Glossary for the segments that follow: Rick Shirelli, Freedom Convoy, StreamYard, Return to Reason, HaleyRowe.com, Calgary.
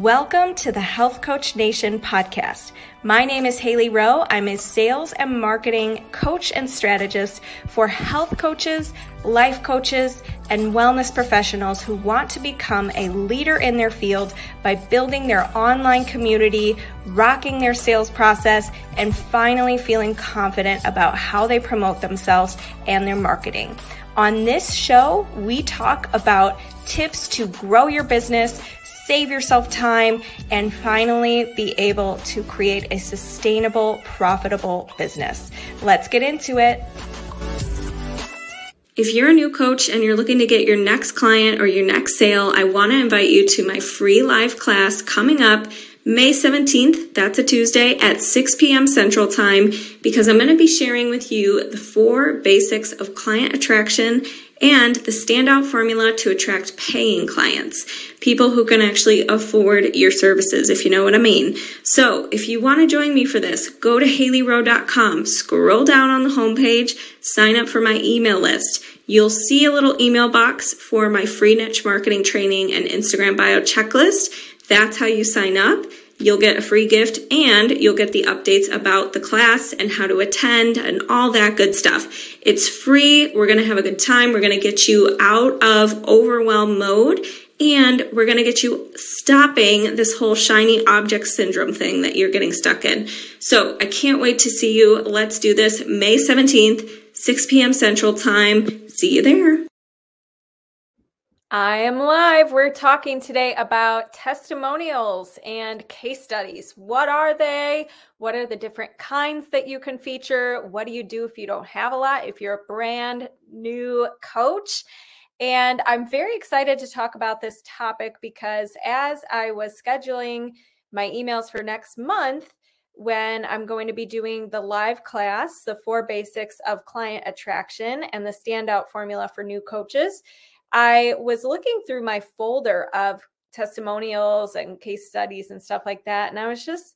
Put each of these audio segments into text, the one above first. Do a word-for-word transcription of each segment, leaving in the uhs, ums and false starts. Welcome to the Health Coach Nation podcast. My name is Haley Rowe. I'm a sales and marketing coach and strategist for health coaches, life coaches, and wellness professionals who want to become a leader in their field by building their online community, rocking their sales process, and finally feeling confident about how they promote themselves and their marketing. On this show, we talk about tips to grow your business, save yourself time, and finally be able to create a sustainable, profitable business. Let's get into it. If you're a new coach and you're looking to get your next client or your next sale, I want to invite you to my free live class coming up May seventeenth, that's a Tuesday, at six p.m. Central Time, because I'm going to be sharing with you the four basics of client attraction and the standout formula to attract paying clients, people who can actually afford your services, if you know what I mean. So if you want to join me for this, go to Haley Rowe dot com, scroll down on the homepage, sign up for my email list. You'll see a little email box for my free niche marketing training and Instagram bio checklist. That's how you sign up. You'll get a free gift and you'll get the updates about the class and how to attend and all that good stuff. It's free. We're going to have a good time. We're going to get you out of overwhelm mode and we're going to get you stopping this whole shiny object syndrome thing that you're getting stuck in. So I can't wait to see you. Let's do this May seventeenth, six p.m. Central Time. See you there. I am live. We're talking today about testimonials and case studies. What are they? What are the different kinds that you can feature? What do you do if you don't have a lot, if you're a brand new coach? And I'm very excited to talk about this topic because as I was scheduling my emails for next month, when I'm going to be doing the live class, the four basics of client attraction and the standout formula for new coaches, I was looking through my folder of testimonials and case studies and stuff like that. And I was just,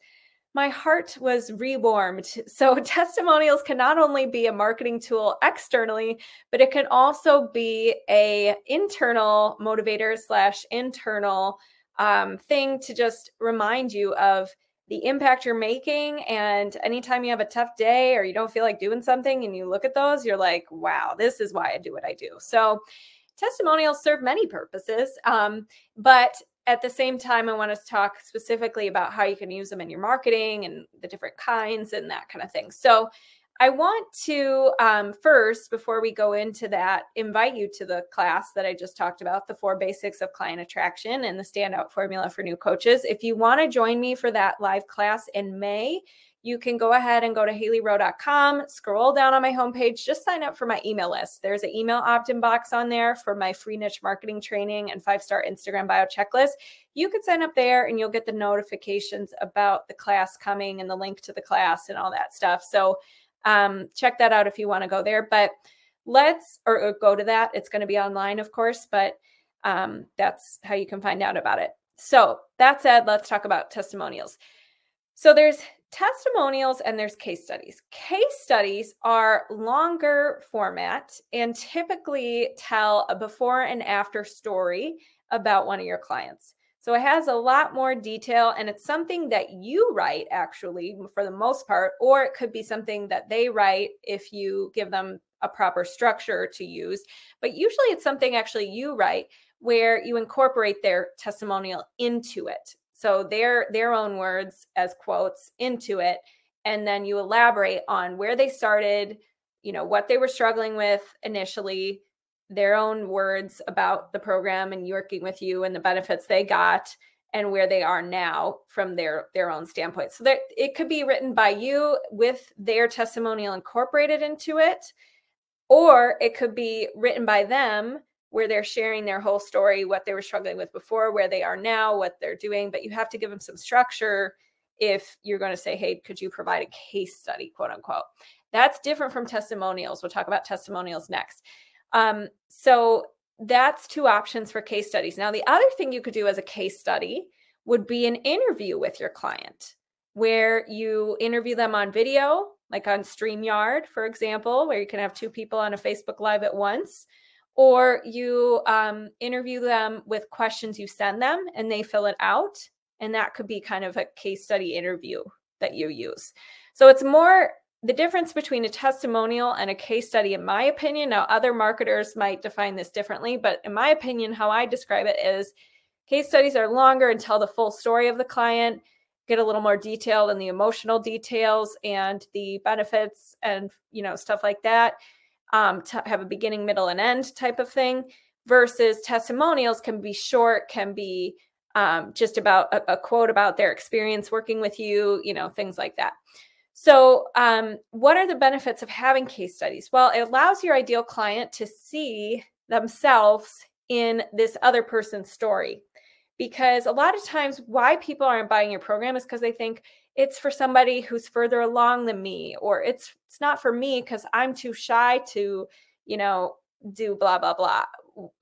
my heart was rewarmed. So testimonials can not only be a marketing tool externally, but it can also be a internal motivator slash internal um, thing to just remind you of the impact you're making. And anytime you have a tough day or you don't feel like doing something and you look at those, you're like, wow, this is why I do what I do. So testimonials serve many purposes, um, but at the same time, I want us to talk specifically about how you can use them in your marketing and the different kinds and that kind of thing. So I want to um, first, before we go into that, invite you to the class that I just talked about, the four basics of client attraction and the standout formula for new coaches. If you want to join me for that live class in May, you can go ahead and go to Haley Rowe dot com, scroll down on my homepage, just sign up for my email list. There's an email opt-in box on there for my free niche marketing training and five-star Instagram bio checklist. You can sign up there and you'll get the notifications about the class coming and the link to the class and all that stuff. So um, check that out if you want to go there, but let's, or, or go to that. It's going to be online, of course, but um, that's how you can find out about it. So that said, let's talk about testimonials. So there's testimonials and there's case studies. Case studies are longer format and typically tell a before and after story about one of your clients. So it has a lot more detail and it's something that you write actually for the most part, or it could be something that they write if you give them a proper structure to use. But usually it's something actually you write where you incorporate their testimonial into it. So their, their own words as quotes into it. And then you elaborate on where they started, you know, what they were struggling with initially, their own words about the program and working with you and the benefits they got and where they are now from their, their own standpoint. So that it could be written by you with their testimonial incorporated into it, or it could be written by them where they're sharing their whole story, what they were struggling with before, where they are now, what they're doing, but you have to give them some structure if you're going to say, hey, could you provide a case study, quote unquote. That's different from testimonials. We'll talk about testimonials next. Um, so that's two options for case studies. Now, the other thing you could do as a case study would be an interview with your client where you interview them on video, like on StreamYard, for example, where you can have two people on a Facebook Live at once. Or you um, interview them with questions you send them and they fill it out And that could be kind of a case study interview that you use. So it's more the difference between a testimonial and a case study, in my opinion. Now, other marketers might define this differently, but in my opinion, how I describe it is case studies are longer and tell the full story of the client, get a little more detailed in the emotional details and the benefits and, you know, stuff like that, um, to have a beginning, middle, and end type of thing, versus testimonials can be short, can be Um, just about a, a quote about their experience working with you, you know, things like that. So um, what are the benefits of having case studies? Well, it allows your ideal client to see themselves in this other person's story, because a lot of times why people aren't buying your program is because they think it's for somebody who's further along than me, or it's it's not for me because I'm too shy to, you know, do blah, blah, blah,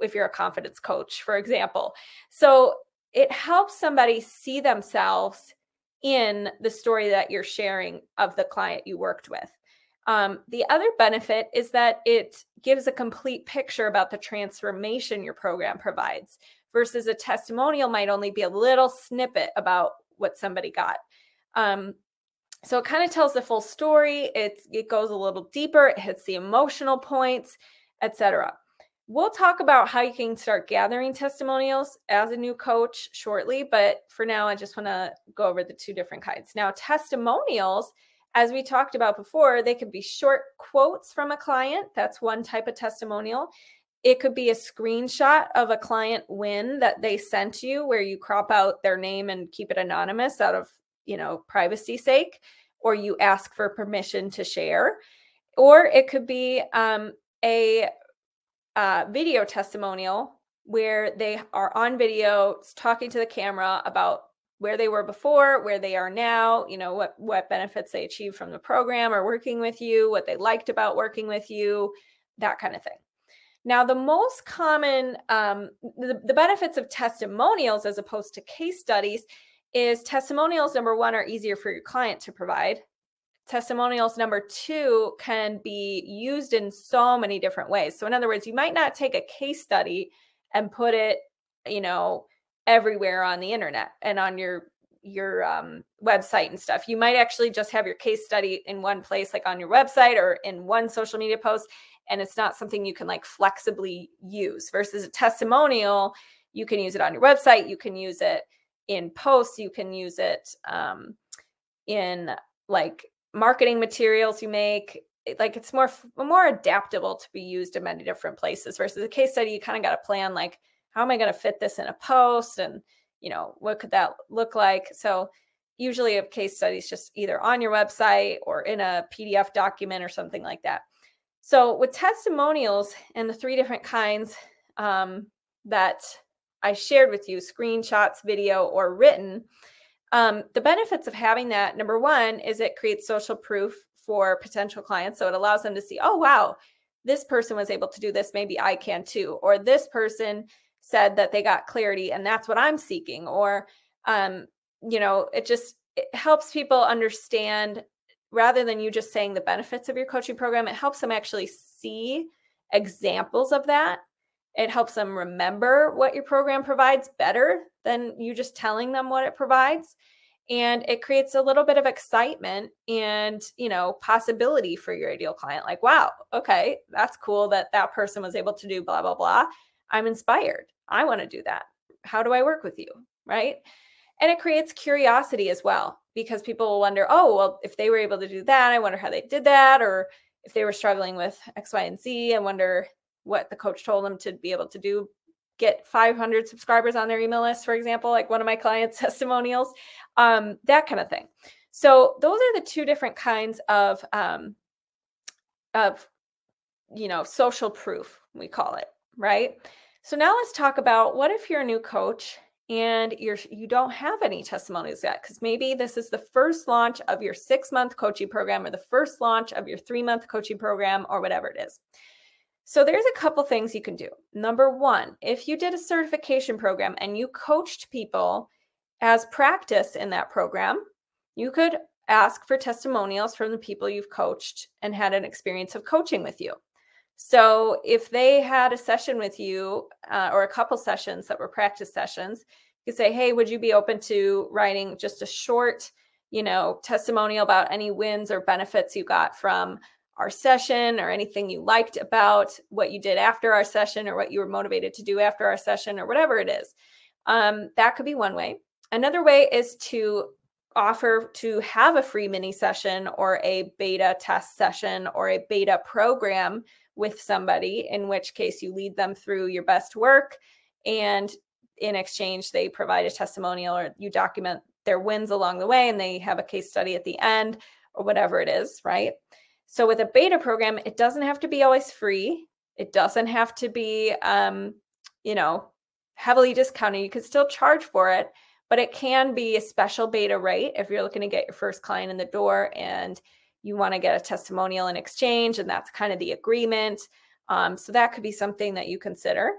if you're a confidence coach, for example. So it helps somebody see themselves in the story that you're sharing of the client you worked with. Um, the other benefit is that it gives a complete picture about the transformation your program provides, versus a testimonial might only be a little snippet about what somebody got. Um, so it kind of tells the full story. It's, it goes a little deeper. It hits the emotional points, et cetera. We'll talk about how you can start gathering testimonials as a new coach shortly, but for now, I just want to go over the two different kinds. Now, testimonials, as we talked about before, they could be short quotes from a client. That's one type of testimonial. It could be a screenshot of a client win that they sent you, where you crop out their name and keep it anonymous out of, you know, privacy sake, or you ask for permission to share. Or it could be um, a Uh, video testimonial where they are on video talking to the camera about where they were before, where they are now, you know, what, what benefits they achieved from the program or working with you, what they liked about working with you, that kind of thing. Now, the most common, um, the, the benefits of testimonials as opposed to case studies is testimonials, number one, are easier for your client to provide. Testimonials, number two, can be used in so many different ways. So in other words, you might not take a case study and put it, you know, everywhere on the internet and on your, your um, website and stuff. You might actually just have your case study in one place, like on your website or in one social media post, and it's not something you can like flexibly use, versus a testimonial. You can use it on your website. You can use it in posts. You can use it um, in like marketing materials you make. Like, it's more more adaptable to be used in many different places, versus a case study, you kind of got to plan like, how am I going to fit this in a post, and you know, what could that look like? So usually a case study is just either on your website or in a P D F document or something like that. So with testimonials and the three different kinds um, that I shared with you, screenshots, video, or written, Um, the benefits of having that, number one, is it creates social proof for potential clients. So it allows them to see, oh, wow, this person was able to do this. Maybe I can too. Or this person said that they got clarity and that's what I'm seeking. Or, um, you know, it just it helps people understand, rather than you just saying the benefits of your coaching program, it helps them actually see examples of that. It helps them remember what your program provides better than you just telling them what it provides. And it creates a little bit of excitement and, you know, possibility for your ideal client. Like, wow, okay, that's cool that that person was able to do blah, blah, blah. I'm inspired. I want to do that. How do I work with you? Right? And it creates curiosity as well, because people will wonder, oh, well, if they were able to do that, I wonder how they did that. Or if they were struggling with X, Y, and Z, I wonder what the coach told them to be able to do, get five hundred subscribers on their email list, for example, like one of my clients' testimonials, um, that kind of thing. So those are the two different kinds of, um, of, you know, social proof, we call it, right? So now let's talk about, what if you're a new coach and you're, you don't have any testimonials yet? Because maybe this is the first launch of your six-month coaching program, or the first launch of your three-month coaching program, or whatever it is. So there's a couple things you can do. Number one, if you did a certification program and you coached people as practice in that program, you could ask for testimonials from the people you've coached and had an experience of coaching with you. So if they had a session with you uh, or a couple sessions that were practice sessions, You could say, hey, would you be open to writing just a short, you know, testimonial about any wins or benefits you got from our session, or anything you liked about what you did after our session, or what you were motivated to do after our session, or whatever it is. Um, that could be one way. Another way is to offer to have a free mini session or a beta test session or a beta program with somebody, in which case you lead them through your best work, and in exchange, they provide a testimonial, or you document their wins along the way, and they have a case study at the end, or whatever it is, right? So with a beta program, it doesn't have to be always free. It doesn't have to be, um, you know, heavily discounted. You could still charge for it, but it can be a special beta rate if you're looking to get your first client in the door and you want to get a testimonial in exchange, and that's kind of the agreement. Um, so that could be something that you consider.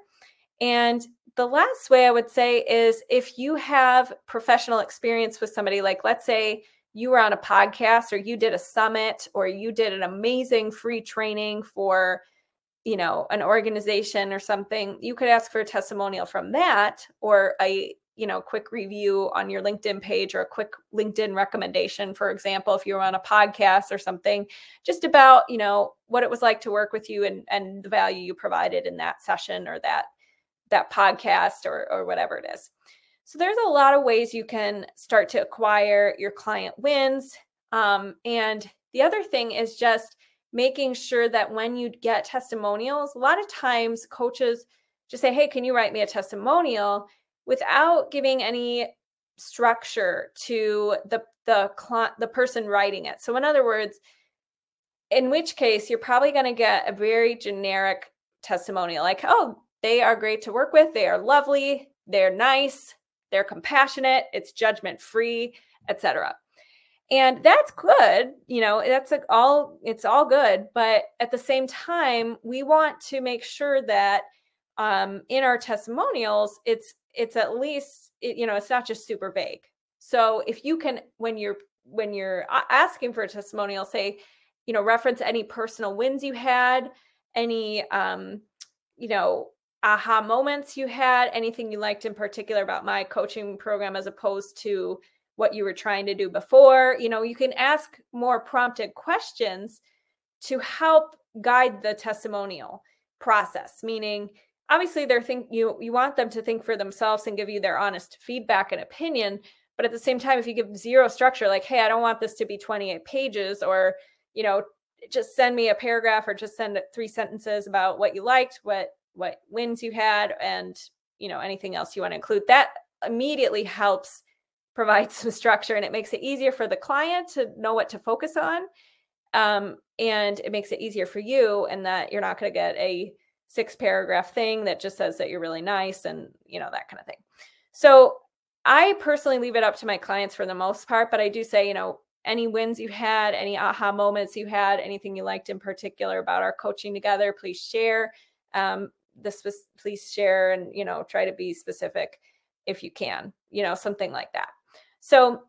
And the last way I would say is if you have professional experience with somebody, like let's say you were on a podcast, or you did a summit, or you did an amazing free training for, you know, an organization or something, you could ask for a testimonial from that, or a, you know, quick review on your LinkedIn page, or a quick LinkedIn recommendation, for example, if you were on a podcast or something, just about, you know, what it was like to work with you, and, and the value you provided in that session, or that that podcast, or, or whatever it is. So there's a lot of ways you can start to acquire your client wins. Um, and the other thing is just making sure that when you get testimonials, a lot of times coaches just say, hey, can you write me a testimonial, without giving any structure to the, the, cl- the person writing it. So in other words, in which case you're probably going to get a very generic testimonial, like, oh, they are great to work with. They are lovely. They're nice. They're compassionate. It's judgment-free, et cetera. And that's good. You know, that's like all, it's all good. But at the same time, we want to make sure that um, in our testimonials, it's, it's at least, it, you know, it's not just super vague. So if you can, when you're, when you're asking for a testimonial, say, you know, reference any personal wins you had, any, um, you know, aha moments you had, anything you liked in particular about my coaching program as opposed to what you were trying to do before. You know, you can ask more prompted questions to help guide the testimonial process, meaning obviously they're think you you want them to think for themselves and give you their honest feedback and opinion, but at the same time, if you give zero structure, like, hey, I don't want this to be twenty-eight pages, or, you know, just send me a paragraph, or just send three sentences about what you liked, what what wins you had, and, you know, anything else you want to include, that immediately helps provide some structure, and it makes it easier for the client to know what to focus on. Um, and it makes it easier for you, and that you're not going to get a six paragraph thing that just says that you're really nice and, you know, that kind of thing. So I personally leave it up to my clients for the most part, but I do say, you know, any wins you had, any aha moments you had, anything you liked in particular about our coaching together, please share. Um, this was, please share, and, you know, try to be specific if you can, you know, something like that. So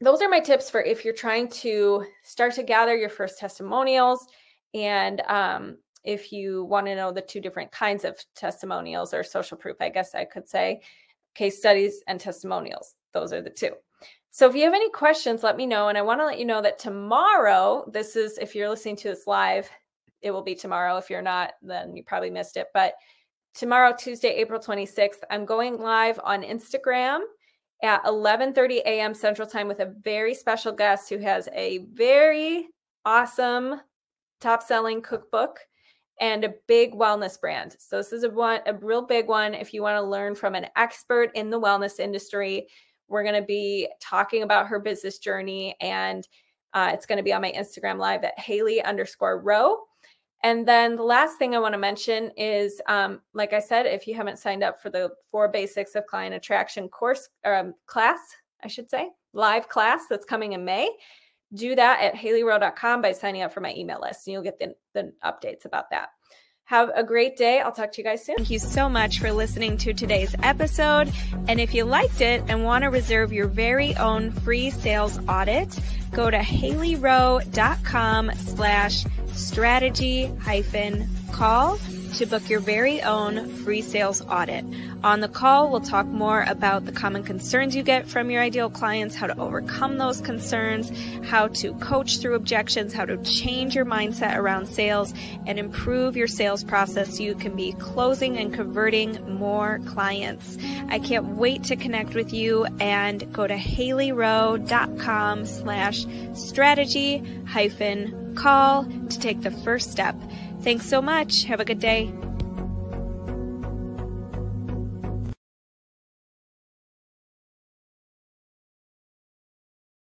those are my tips for if you're trying to start to gather your first testimonials. And um, if you want to know the two different kinds of testimonials, or social proof, I guess I could say, case studies and testimonials, those are the two. So if you have any questions, let me know. And I want to let you know that tomorrow, this is, if you're listening to this live, it will be tomorrow. If you're not, then you probably missed it. But tomorrow, Tuesday, April twenty-sixth, I'm going live on Instagram at eleven thirty a.m. Central Time with a very special guest who has a very awesome top-selling cookbook and a big wellness brand. So this is a, one, a real big one. If you want to learn from an expert in the wellness industry, we're going to be talking about her business journey, and uh, it's going to be on my Instagram live at Haley underscore Rowe. And then the last thing I want to mention is, um, like I said, if you haven't signed up for the Four Basics of Client Attraction course, or um, class, I should say, live class that's coming in May, do that at Haley Rowe dot com by signing up for my email list, and you'll get the, the updates about that. Have a great day. I'll talk to you guys soon. Thank you so much for listening to today's episode. And if you liked it and want to reserve your very own free sales audit, go to Haley Rowe dot com slash strategy hyphen call. to book your very own free sales audit. On the call, we'll talk more about the common concerns you get from your ideal clients, how to overcome those concerns, how to coach through objections, how to change your mindset around sales, and improve your sales process so you can be closing and converting more clients. I can't wait to connect with you, and go to HaleyRowe.com slash strategy hyphen call to take the first step. Thanks so much. Have a good day.